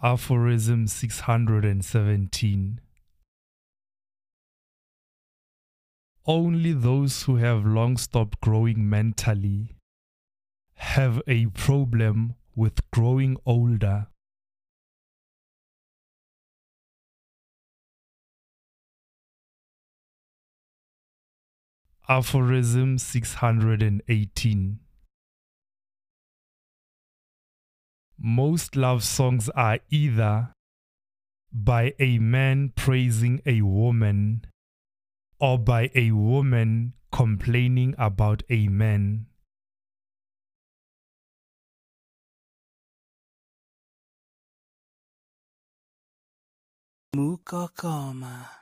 Aphorism 617. Only those who have long stopped growing mentally have a problem with growing older. Aphorism 618. Most love songs are either by a man praising a woman or by a woman complaining about a man. Mukokoma.